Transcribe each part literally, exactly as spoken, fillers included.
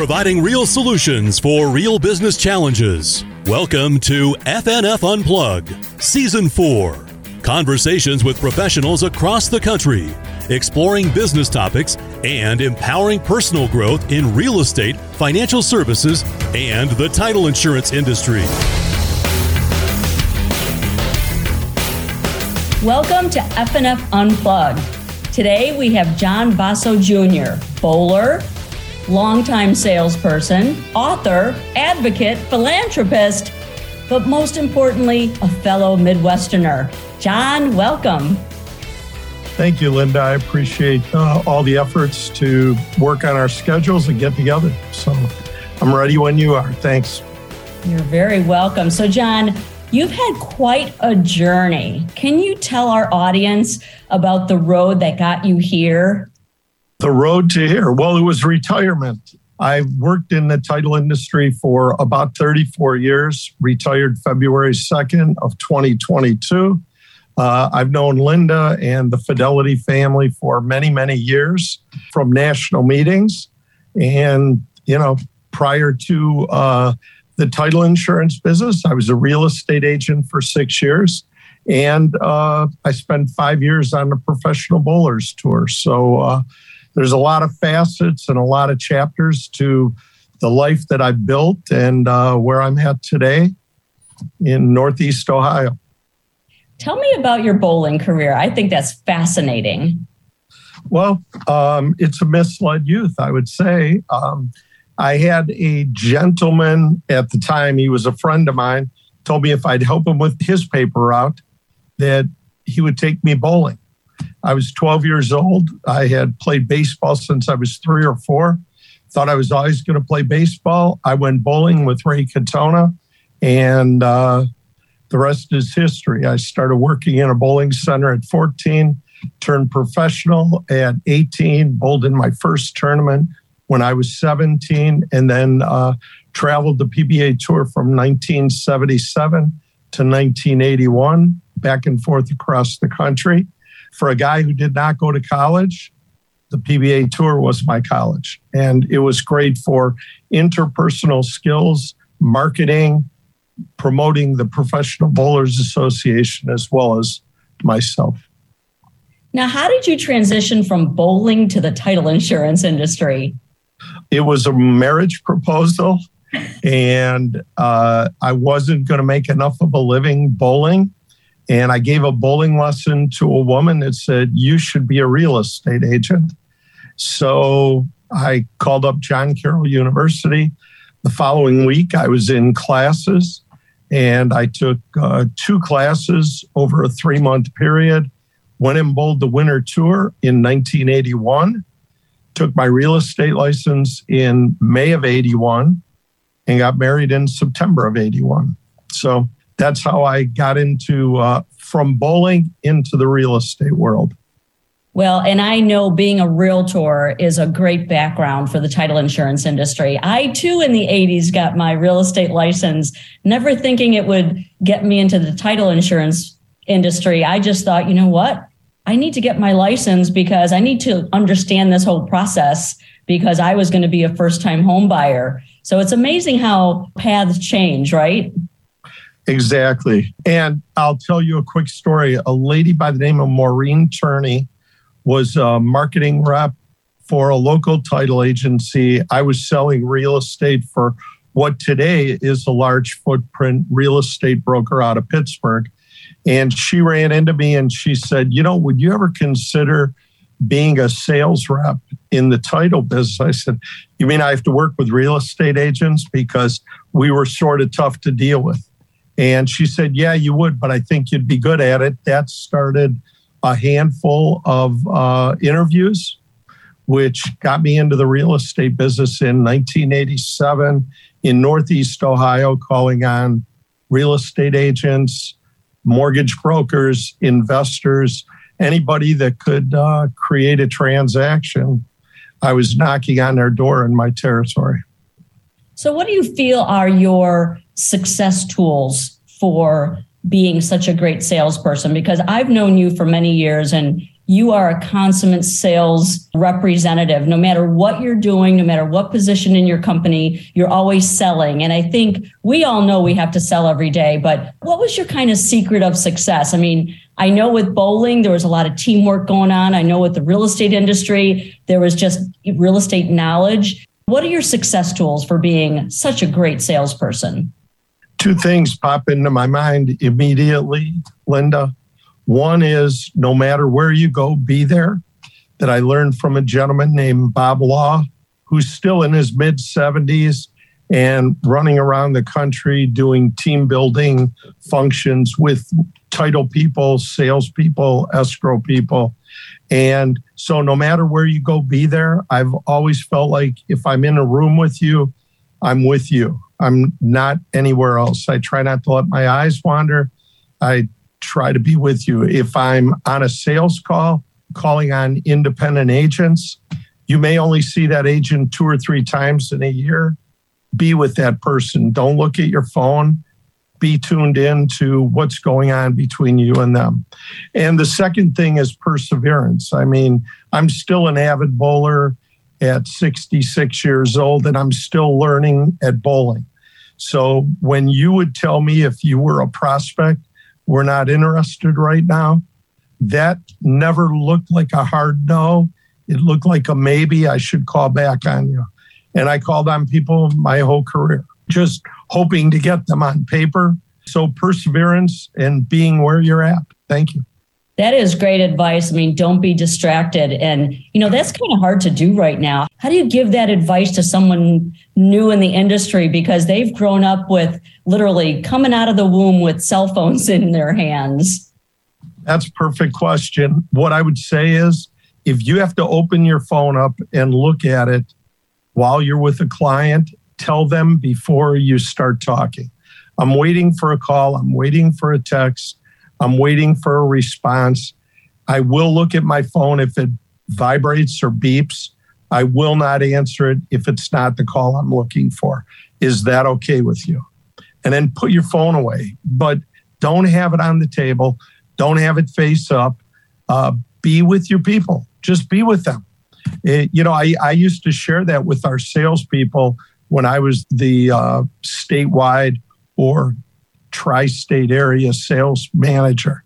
providing real solutions for real business challenges. Welcome to F N F Unplug, Season four. Conversations with professionals across the country, exploring business topics, and empowering personal growth in real estate, financial services, and the title insurance industry. Welcome to F N F Unplugged. Today we have John Basso Junior, bowler, longtime salesperson, author, advocate, philanthropist, but most importantly, a fellow Midwesterner. John, welcome. Thank you, Linda. I appreciate uh, all the efforts to work on our schedules and get together. So I'm ready when you are. Thanks. You're very welcome. So, John, you've had quite a journey. Can you tell our audience about the road that got you here? The road to here? Well, it was retirement. I worked in the title industry for about thirty-four years, retired February second of twenty twenty-two. Uh, I've known Linda and the Fidelity family for many, many years from national meetings. And, you know, prior to uh the title insurance business. I was a real estate agent for six years, and uh, I spent five years on the professional bowlers tour. So uh, there's a lot of facets and a lot of chapters to the life that I built and uh, where I'm at today in Northeast Ohio. Tell me about your bowling career. I think that's fascinating. Well, um, it's a misled youth, I would say. Um, I had a gentleman at the time, he was a friend of mine, told me if I'd help him with his paper route, that he would take me bowling. I was twelve years old. I had played baseball since I was three or four. Thought I was always going to play baseball. I went bowling with Ray Katona, and uh, the rest is history. I started working in a bowling center at fourteen, turned professional at eighteen, bowled in my first tournament when I was seventeen, and then uh, traveled the P B A Tour from nineteen seventy-seven to nineteen eighty-one, back and forth across the country. For a guy who did not go to college, the P B A Tour was my college. And it was great for interpersonal skills, marketing, promoting the Professional Bowlers Association, as well as myself. Now, how did you transition from bowling to the title insurance industry? It was a marriage proposal, and uh, I wasn't going to make enough of a living bowling. And I gave a bowling lesson to a woman that said, you should be a real estate agent. So I called up John Carroll University. The following week, I was in classes, and I took uh, two classes over a three-month period, went and bowled the Winter Tour in nineteen eighty-one. Took my real estate license in May of eighty-one and got married in September of eighty-one. So that's how I got into, uh, from bowling into the real estate world. Well, and I know being a realtor is a great background for the title insurance industry. I too, in the eighties, got my real estate license, never thinking it would get me into the title insurance industry. I just thought, you know what? I need to get my license because I need to understand this whole process because I was going to be a first-time home buyer. So it's amazing how paths change, right? Exactly. And I'll tell you a quick story. A lady by the name of Maureen Turney was a marketing rep for a local title agency. I was selling real estate for what today is a large footprint real estate broker out of Pittsburgh. And she ran into me and she said, you know, would you ever consider being a sales rep in the title business? I said, you mean I have to work with real estate agents? Because we were sort of tough to deal with. And she said, yeah, you would, but I think you'd be good at it. That started a handful of uh, interviews, which got me into the real estate business in nineteen eighty-seven in Northeast Ohio, calling on real estate agents, mortgage brokers, investors, anybody that could uh, create a transaction. I was knocking on their door in my territory. So what do you feel are your success tools for being such a great salesperson? Because I've known you for many years and you are a consummate sales representative. No matter what you're doing, no matter what position in your company, you're always selling. And I think we all know we have to sell every day, but what was your kind of secret of success? I mean, I know with bowling, there was a lot of teamwork going on. I know with the real estate industry, there was just real estate knowledge. What are your success tools for being such a great salesperson? Two things pop into my mind immediately, Linda. One is, no matter where you go, be there. That I learned from a gentleman named Bob Law, who's still in his mid-seventies and running around the country doing team building functions with title people, salespeople, escrow people. And so no matter where you go, be there. I've always felt like if I'm in a room with you, I'm with you. I'm not anywhere else. I try not to let my eyes wander. I try to be with you. If I'm on a sales call, calling on independent agents, you may only see that agent two or three times in a year. Be with that person. Don't look at your phone. Be tuned in to what's going on between you and them. And the second thing is perseverance. I mean, I'm still an avid bowler at sixty-six years old, and I'm still learning at bowling. So when you would tell me, if you were a prospect, we're not interested right now, that never looked like a hard no. It looked like a maybe. I should call back on you. And I called on people my whole career, just hoping to get them on paper. So perseverance and being where you're at. Thank you. That is great advice. I mean, don't be distracted. And, you know, that's kind of hard to do right now. How do you give that advice to someone new in the industry? Because they've grown up with literally coming out of the womb with cell phones in their hands. That's a perfect question. What I would say is, if you have to open your phone up and look at it while you're with a client, tell them before you start talking. I'm waiting for a call. I'm waiting for a text. I'm waiting for a response. I will look at my phone if it vibrates or beeps. I will not answer it if it's not the call I'm looking for. Is that okay with you? And then put your phone away, but don't have it on the table. Don't have it face up. Uh, be with your people. Just be with them. It, you know, I, I used to share that with our salespeople when I was the uh, statewide or tri-state area sales manager.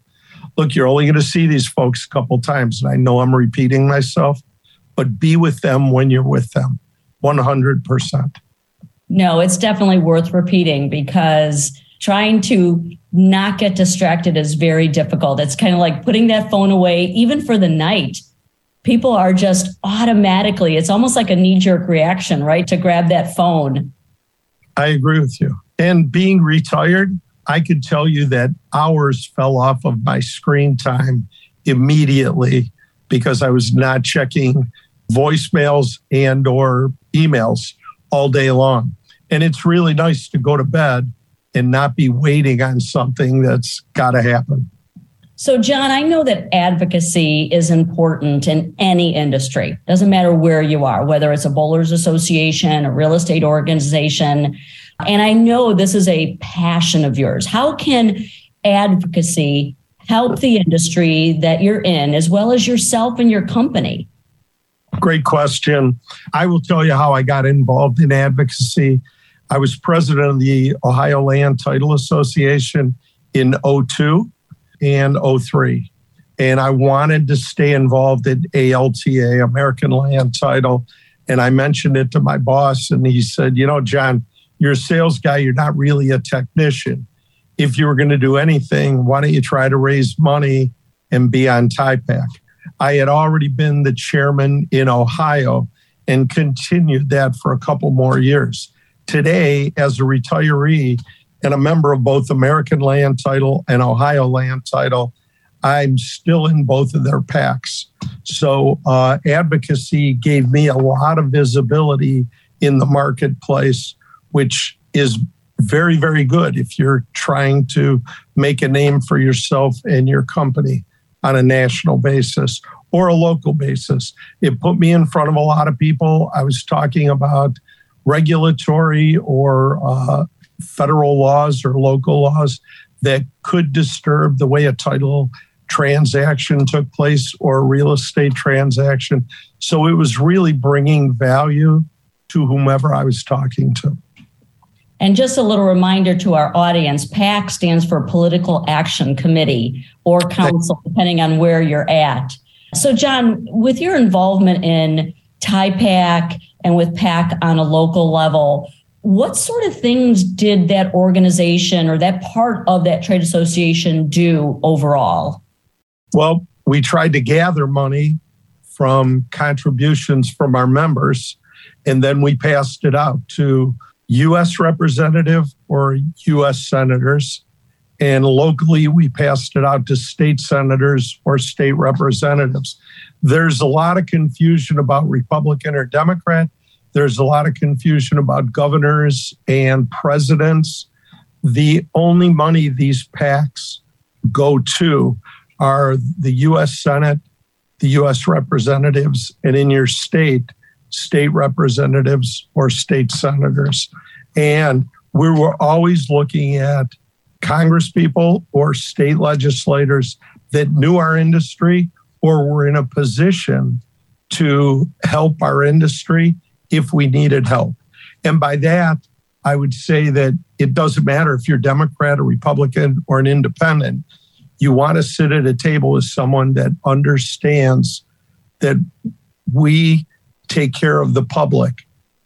Look, you're only going to see these folks a couple times, and I know I'm repeating myself, but be with them when you're with them, one hundred percent. No, it's definitely worth repeating, because trying to not get distracted is very difficult. It's kind of like putting that phone away, even for the night. People are just automatically, it's almost like a knee-jerk reaction, right, to grab that phone. I agree with you. And being retired, I could tell you that hours fell off of my screen time immediately because I was not checking voicemails and or emails all day long. And it's really nice to go to bed and not be waiting on something that's got to happen. So, John, I know that advocacy is important in any industry. Doesn't matter where you are, whether it's a bowlers association, a real estate organization. And I know this is a passion of yours. How can advocacy help the industry that you're in, as well as yourself and your company? Great question. I will tell you how I got involved in advocacy. I was president of the Ohio Land Title Association in oh two. And oh three. And I wanted to stay involved in A L T A, American Land Title. And I mentioned it to my boss, and he said, you know, John, you're a sales guy. You're not really a technician. If you were going to do anything, why don't you try to raise money and be on TIPAC? I had already been the chairman in Ohio and continued that for a couple more years. Today, as a retiree, and a member of both American Land Title and Ohio Land Title, I'm still in both of their packs. So uh, advocacy gave me a lot of visibility in the marketplace, which is very, very good if you're trying to make a name for yourself and your company on a national basis or a local basis. It put me in front of a lot of people. I was talking about regulatory or uh, federal laws or local laws that could disturb the way a title transaction took place or a real estate transaction. So it was really bringing value to whomever I was talking to. And just a little reminder to our audience, PAC stands for Political Action Committee or Council, depending on where you're at. So, John, with your involvement in TIPAC and with PAC on a local level, what sort of things did that organization or that part of that trade association do overall? Well, we tried to gather money from contributions from our members, and then we passed it out to U S representative or U S senators. And locally, we passed it out to state senators or state representatives. There's a lot of confusion about Republican or Democrat. There's a lot of confusion about governors and presidents. The only money these PACs go to are the U S Senate, the U S representatives, and in your state, state representatives or state senators. And we were always looking at congresspeople or state legislators that knew our industry or were in a position to help our industry if we needed help. And by that, I would say that it doesn't matter if you're Democrat or Republican or an independent. You want to sit at a table with someone that understands that we take care of the public,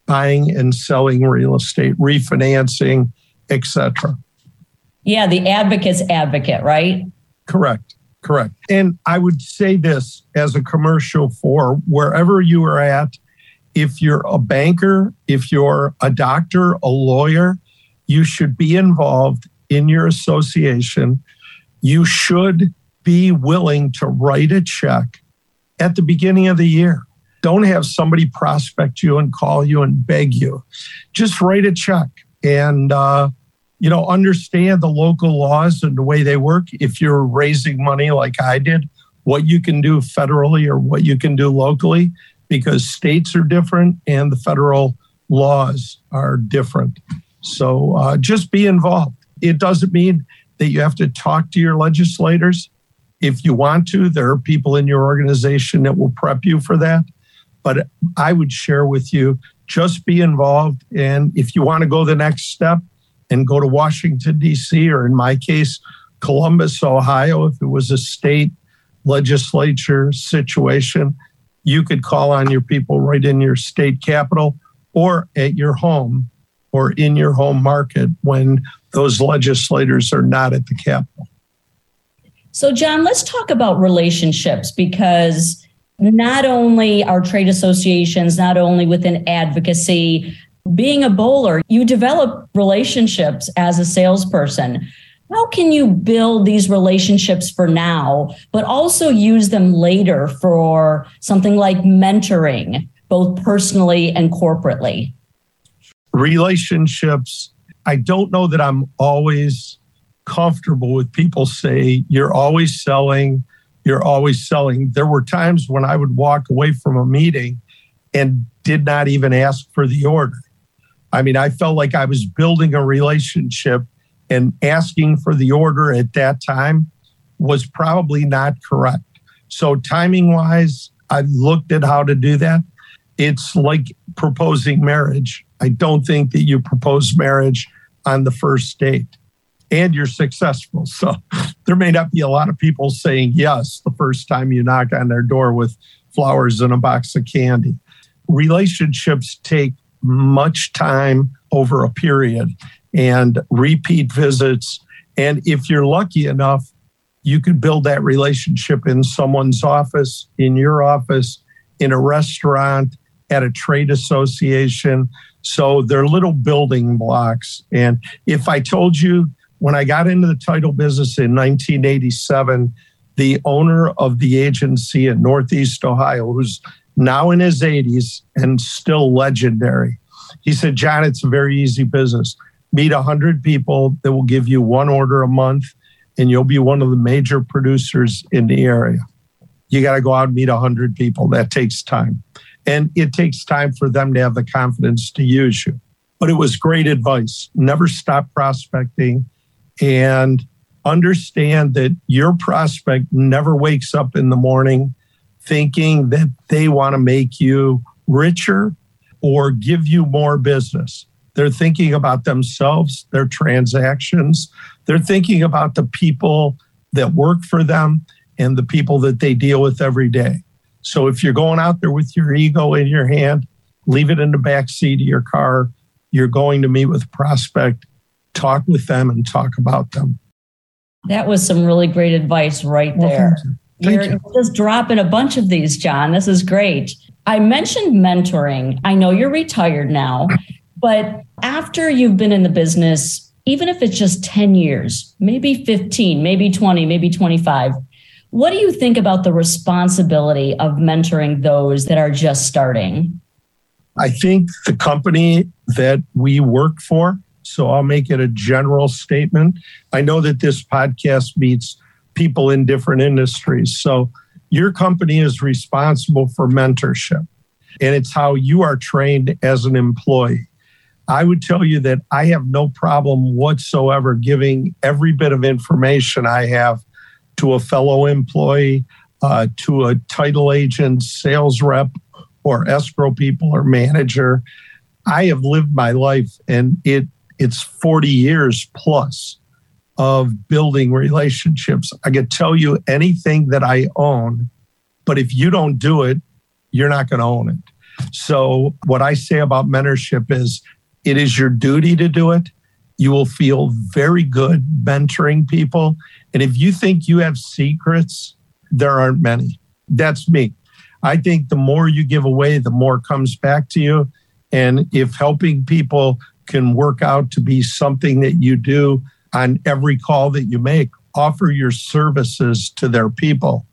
buying and selling real estate, refinancing, et cetera. Yeah, the advocate's advocate, right? Correct, correct. And I would say this as a commercial for wherever you are at, if you're a banker, if you're a doctor, a lawyer, you should be involved in your association. You should be willing to write a check at the beginning of the year. Don't have somebody prospect you and call you and beg you. Just write a check and uh, you know, understand the local laws and the way they work. If you're raising money like I did, what you can do federally or what you can do locally, because states are different and the federal laws are different. So uh, just be involved. It doesn't mean that you have to talk to your legislators. If you want to, there are people in your organization that will prep you for that. But I would share with you, just be involved. And if you want to go the next step and go to Washington, D C, or in my case, Columbus, Ohio, if it was a state legislature situation, you could call on your people right in your state capital or at your home or in your home market when those legislators are not at the Capitol. So, John, let's talk about relationships, because not only our trade associations, not only within advocacy, being a bowler, you develop relationships as a salesperson. How can you build these relationships for now, but also use them later for something like mentoring, both personally and corporately? Relationships. I don't know that I'm always comfortable with people say, you're always selling, you're always selling. There were times when I would walk away from a meeting and did not even ask for the order. I mean, I felt like I was building a relationship, and asking for the order at that time was probably not correct. So timing-wise, I looked at how to do that. It's like proposing marriage. I don't think that you propose marriage on the first date and you're successful. So there may not be a lot of people saying yes the first time you knock on their door with flowers and a box of candy. Relationships take much time over a period and repeat visits. And if you're lucky enough, you can build that relationship in someone's office, in your office, in a restaurant, at a trade association. So they're little building blocks. And if I told you, when I got into the title business in nineteen eighty-seven, the owner of the agency in Northeast Ohio, who's now in his eighties and still legendary, he said, John, it's a very easy business. Meet one hundred people that will give you one order a month, and you'll be one of the major producers in the area. You got to go out and meet one hundred people. That takes time. And it takes time for them to have the confidence to use you. But it was great advice. Never stop prospecting and understand that your prospect never wakes up in the morning thinking that they want to make you richer or give you more business. They're thinking about themselves, their transactions. They're thinking about the people that work for them and the people that they deal with every day. So if you're going out there with your ego in your hand, leave it in the back seat of your car. You're going to meet with a prospect, talk with them and talk about them. That was some really great advice right there. Well, thank you. Thank you're you. Just dropping a bunch of these, John. This is great. I mentioned mentoring. I know you're retired now, but after you've been in the business, even if it's just ten years, maybe fifteen, maybe twenty, maybe twenty-five, what do you think about the responsibility of mentoring those that are just starting? I think the company that we work for, so I'll make it a general statement. I know that this podcast meets people in different industries. So your company is responsible for mentorship, and it's how you are trained as an employee. I would tell you that I have no problem whatsoever giving every bit of information I have to a fellow employee, uh, to a title agent, sales rep, or escrow people or manager. I have lived my life, and it it's forty years plus of building relationships. I could tell you anything that I own, but if you don't do it, you're not going to own it. So what I say about mentorship is it is your duty to do it. You will feel very good mentoring people. And if you think you have secrets, there aren't many. That's me. I think the more you give away, the more comes back to you. And if helping people can work out to be something that you do on every call that you make, offer your services to their people.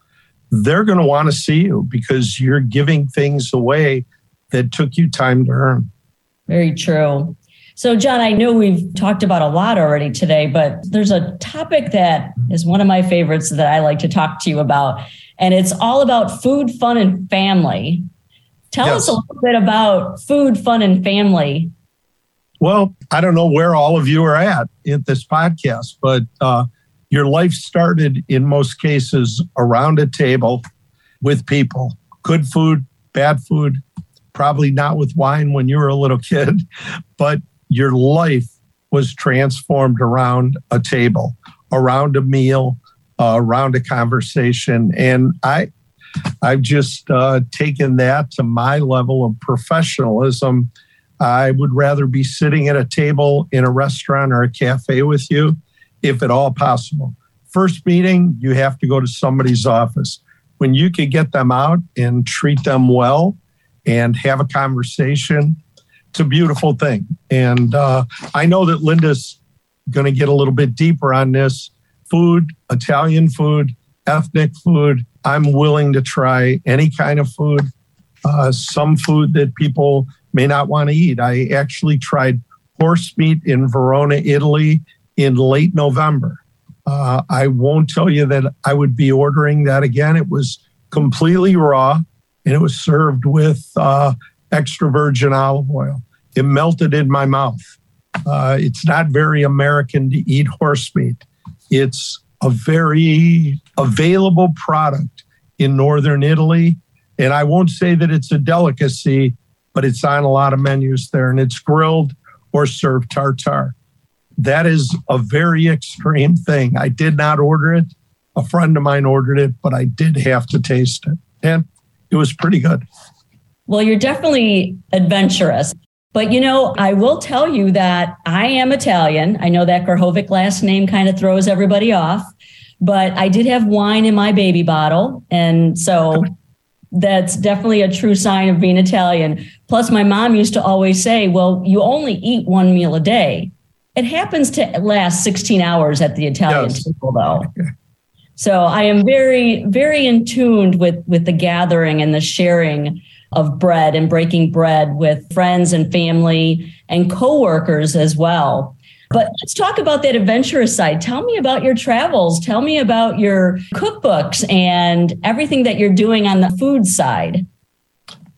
They're going to want to see you because you're giving things away that took you time to earn. Very true. So, John, I know we've talked about a lot already today, but there's a topic that is one of my favorites that I like to talk to you about, and it's all about food, fun, and family. Tell yes. us a little bit about food, fun, and family. Well, I don't know where all of you are at in this podcast, but uh, your life started in most cases around a table with people. Good food, bad food, probably not with wine when you were a little kid, but your life was transformed around a table, around a meal, uh, around a conversation. And I, I've just uh, taken that to my level of professionalism. I would rather be sitting at a table in a restaurant or a cafe with you, if at all possible. First meeting, you have to go to somebody's office. When you can get them out and treat them well and have a conversation, it's a beautiful thing. And uh, I know that Linda's going to get a little bit deeper on this. Food, Italian food, ethnic food. I'm willing to try any kind of food. Uh, some food that people may not want to eat. I actually tried horse meat in Verona, Italy in late November. Uh, I won't tell you that I would be ordering that again. It was completely raw and it was served with uh, extra virgin olive oil. It melted in my mouth. Uh, it's not very American to eat horse meat. It's a very available product in northern Italy. And I won't say that it's a delicacy, but it's on a lot of menus there, and it's grilled or served tartare. That is a very extreme thing. I did not order it. A friend of mine ordered it, but I did have to taste it, and it was pretty good. Well, you're definitely adventurous, but you know, I will tell you that I am Italian. I know that Grahovic last name kind of throws everybody off, but I did have wine in my baby bottle, and so... that's definitely a true sign of being Italian. Plus, my mom used to always say, well, you only eat one meal a day. It happens to last sixteen hours at the Italian yes. table, though. Okay. So I am very, very in tune with, with the gathering and the sharing of bread and breaking bread with friends and family and coworkers as well. But let's talk about that adventurous side. Tell me about your travels. Tell me about your cookbooks and everything that you're doing on the food side.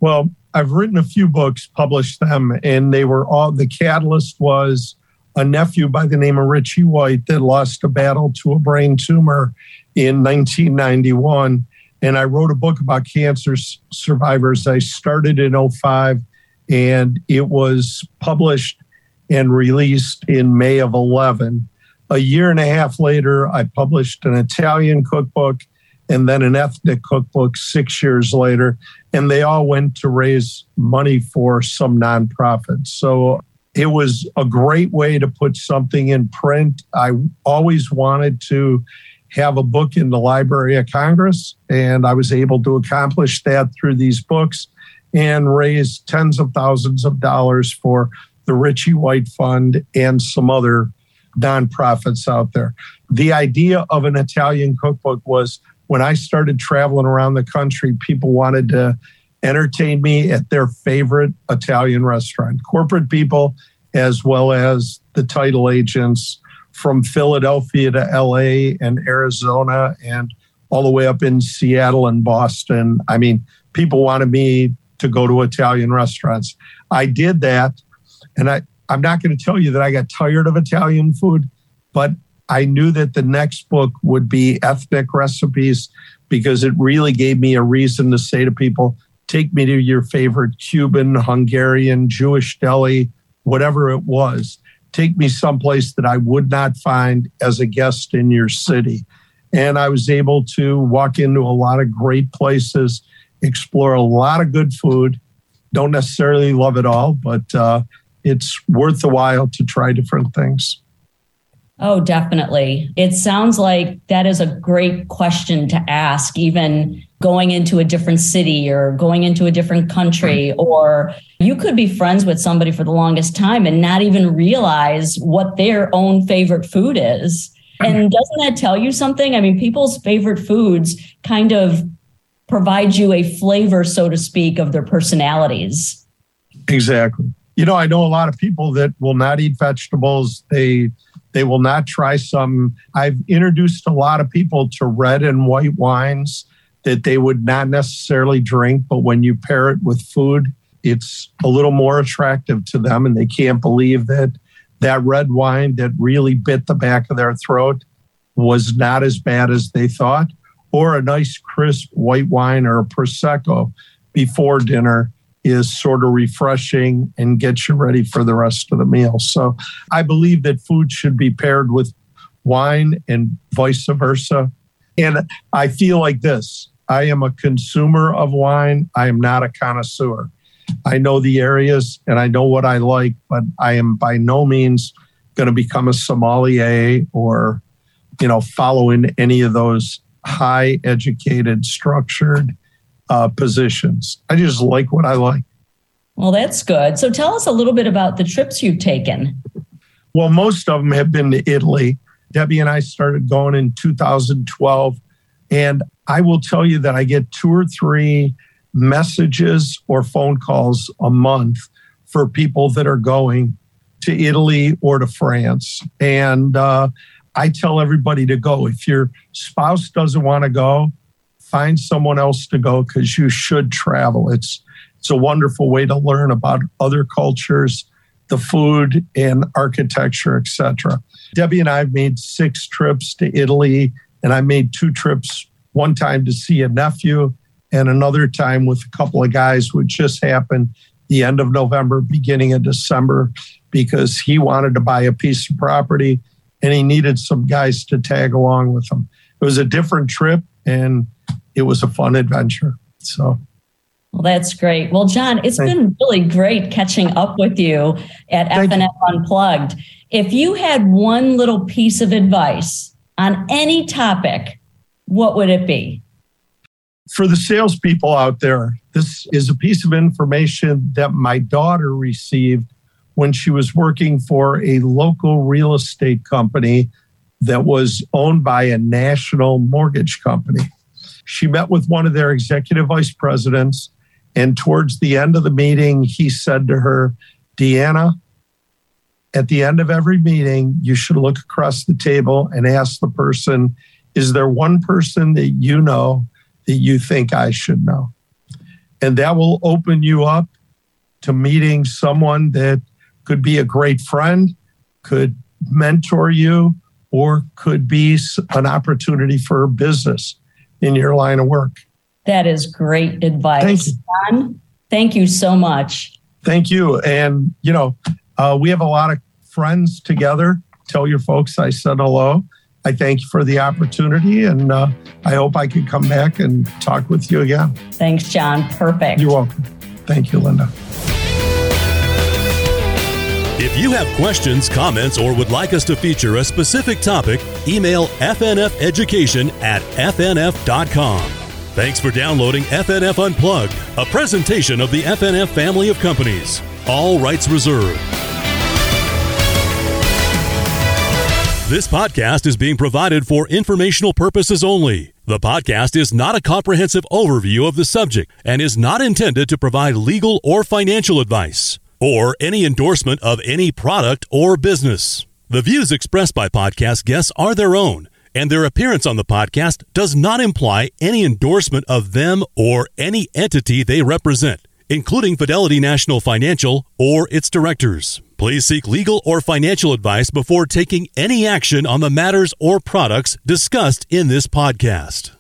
Well, I've written a few books, published them, and they were all, the catalyst was a nephew by the name of Richie White that lost a battle to a brain tumor in nineteen ninety-one. And I wrote a book about cancer survivors. I started in oh five, and it was published and released in May of eleven. A year and a half later, I published an Italian cookbook and then an ethnic cookbook six years later. And they all went to raise money for some nonprofits. So it was a great way to put something in print. I always wanted to have a book in the Library of Congress, and I was able to accomplish that through these books and raise tens of thousands of dollars for the Richie White Fund and some other nonprofits out there. The idea of an Italian cookbook was when I started traveling around the country, people wanted to entertain me at their favorite Italian restaurant, corporate people, as well as the title agents from Philadelphia to L A and Arizona and all the way up in Seattle and Boston. I mean, people wanted me to go to Italian restaurants. I did that. And I, I'm not going to tell you that I got tired of Italian food, but I knew that the next book would be ethnic recipes because it really gave me a reason to say to people, take me to your favorite Cuban, Hungarian, Jewish deli, whatever it was. Take me someplace that I would not find as a guest in your city. And I was able to walk into a lot of great places, explore a lot of good food. Don't necessarily love it all, but uh, it's worth the while to try different things. Oh, definitely. It sounds like that is a great question to ask, even going into a different city or going into a different country, or you could be friends with somebody for the longest time and not even realize what their own favorite food is. And doesn't that tell you something? I mean, people's favorite foods kind of provide you a flavor, so to speak, of their personalities. Exactly. You know, I know a lot of people that will not eat vegetables. They They will not try some. I've introduced a lot of people to red and white wines that they would not necessarily drink, but when you pair it with food, it's a little more attractive to them, and they can't believe that that red wine that really bit the back of their throat was not as bad as they thought, or a nice crisp white wine or a Prosecco before dinner is sort of refreshing and gets you ready for the rest of the meal. So I believe that food should be paired with wine and vice versa. And I feel like this, I am a consumer of wine. I am not a connoisseur. I know the areas and I know what I like, but I am by no means going to become a sommelier or, you know, follow in any of those high educated, structured Uh, positions. I just like what I like. Well, that's good. So tell us a little bit about the trips you've taken. Well, most of them have been to Italy. Debbie and I started going in two thousand twelve. And I will tell you that I get two or three messages or phone calls a month for people that are going to Italy or to France. And uh, I tell everybody to go. If your spouse doesn't want to go, find someone else to go because you should travel. It's it's a wonderful way to learn about other cultures, the food and architecture, et cetera. Debbie and I have made six trips to Italy, and I made two trips, one time to see a nephew and another time with a couple of guys, which just happened the end of November, beginning of December, because he wanted to buy a piece of property and he needed some guys to tag along with him. It was a different trip, and it was a fun adventure. So, well, that's great. Well, John, it's Thanks. been really great catching up with you at Thank F N F you. Unplugged. If you had one little piece of advice on any topic, what would it be? For the salespeople out there, this is a piece of information that my daughter received when she was working for a local real estate company that was owned by a national mortgage company. She met with one of their executive vice presidents, and towards the end of the meeting, he said to her, Deanna, at the end of every meeting, you should look across the table and ask the person, is there one person that you know that you think I should know? And that will open you up to meeting someone that could be a great friend, could mentor you or could be an opportunity for business in your line of work. That is great advice. Thank you. John, thank you so much. Thank you. And, you know, uh, we have a lot of friends together. Tell your folks I said hello. I thank you for the opportunity, and uh, I hope I can come back and talk with you again. Thanks, John. Perfect. You're welcome. Thank you, Linda. If you have questions, comments, or would like us to feature a specific topic, email f n f education at f n f dot com. Thanks for downloading F N F Unplugged, a presentation of the F N F family of companies. All rights reserved. This podcast is being provided for informational purposes only. The podcast is not a comprehensive overview of the subject and is not intended to provide legal or financial advice or any endorsement of any product or business. The views expressed by podcast guests are their own, and their appearance on the podcast does not imply any endorsement of them or any entity they represent, including Fidelity National Financial or its directors. Please seek legal or financial advice before taking any action on the matters or products discussed in this podcast.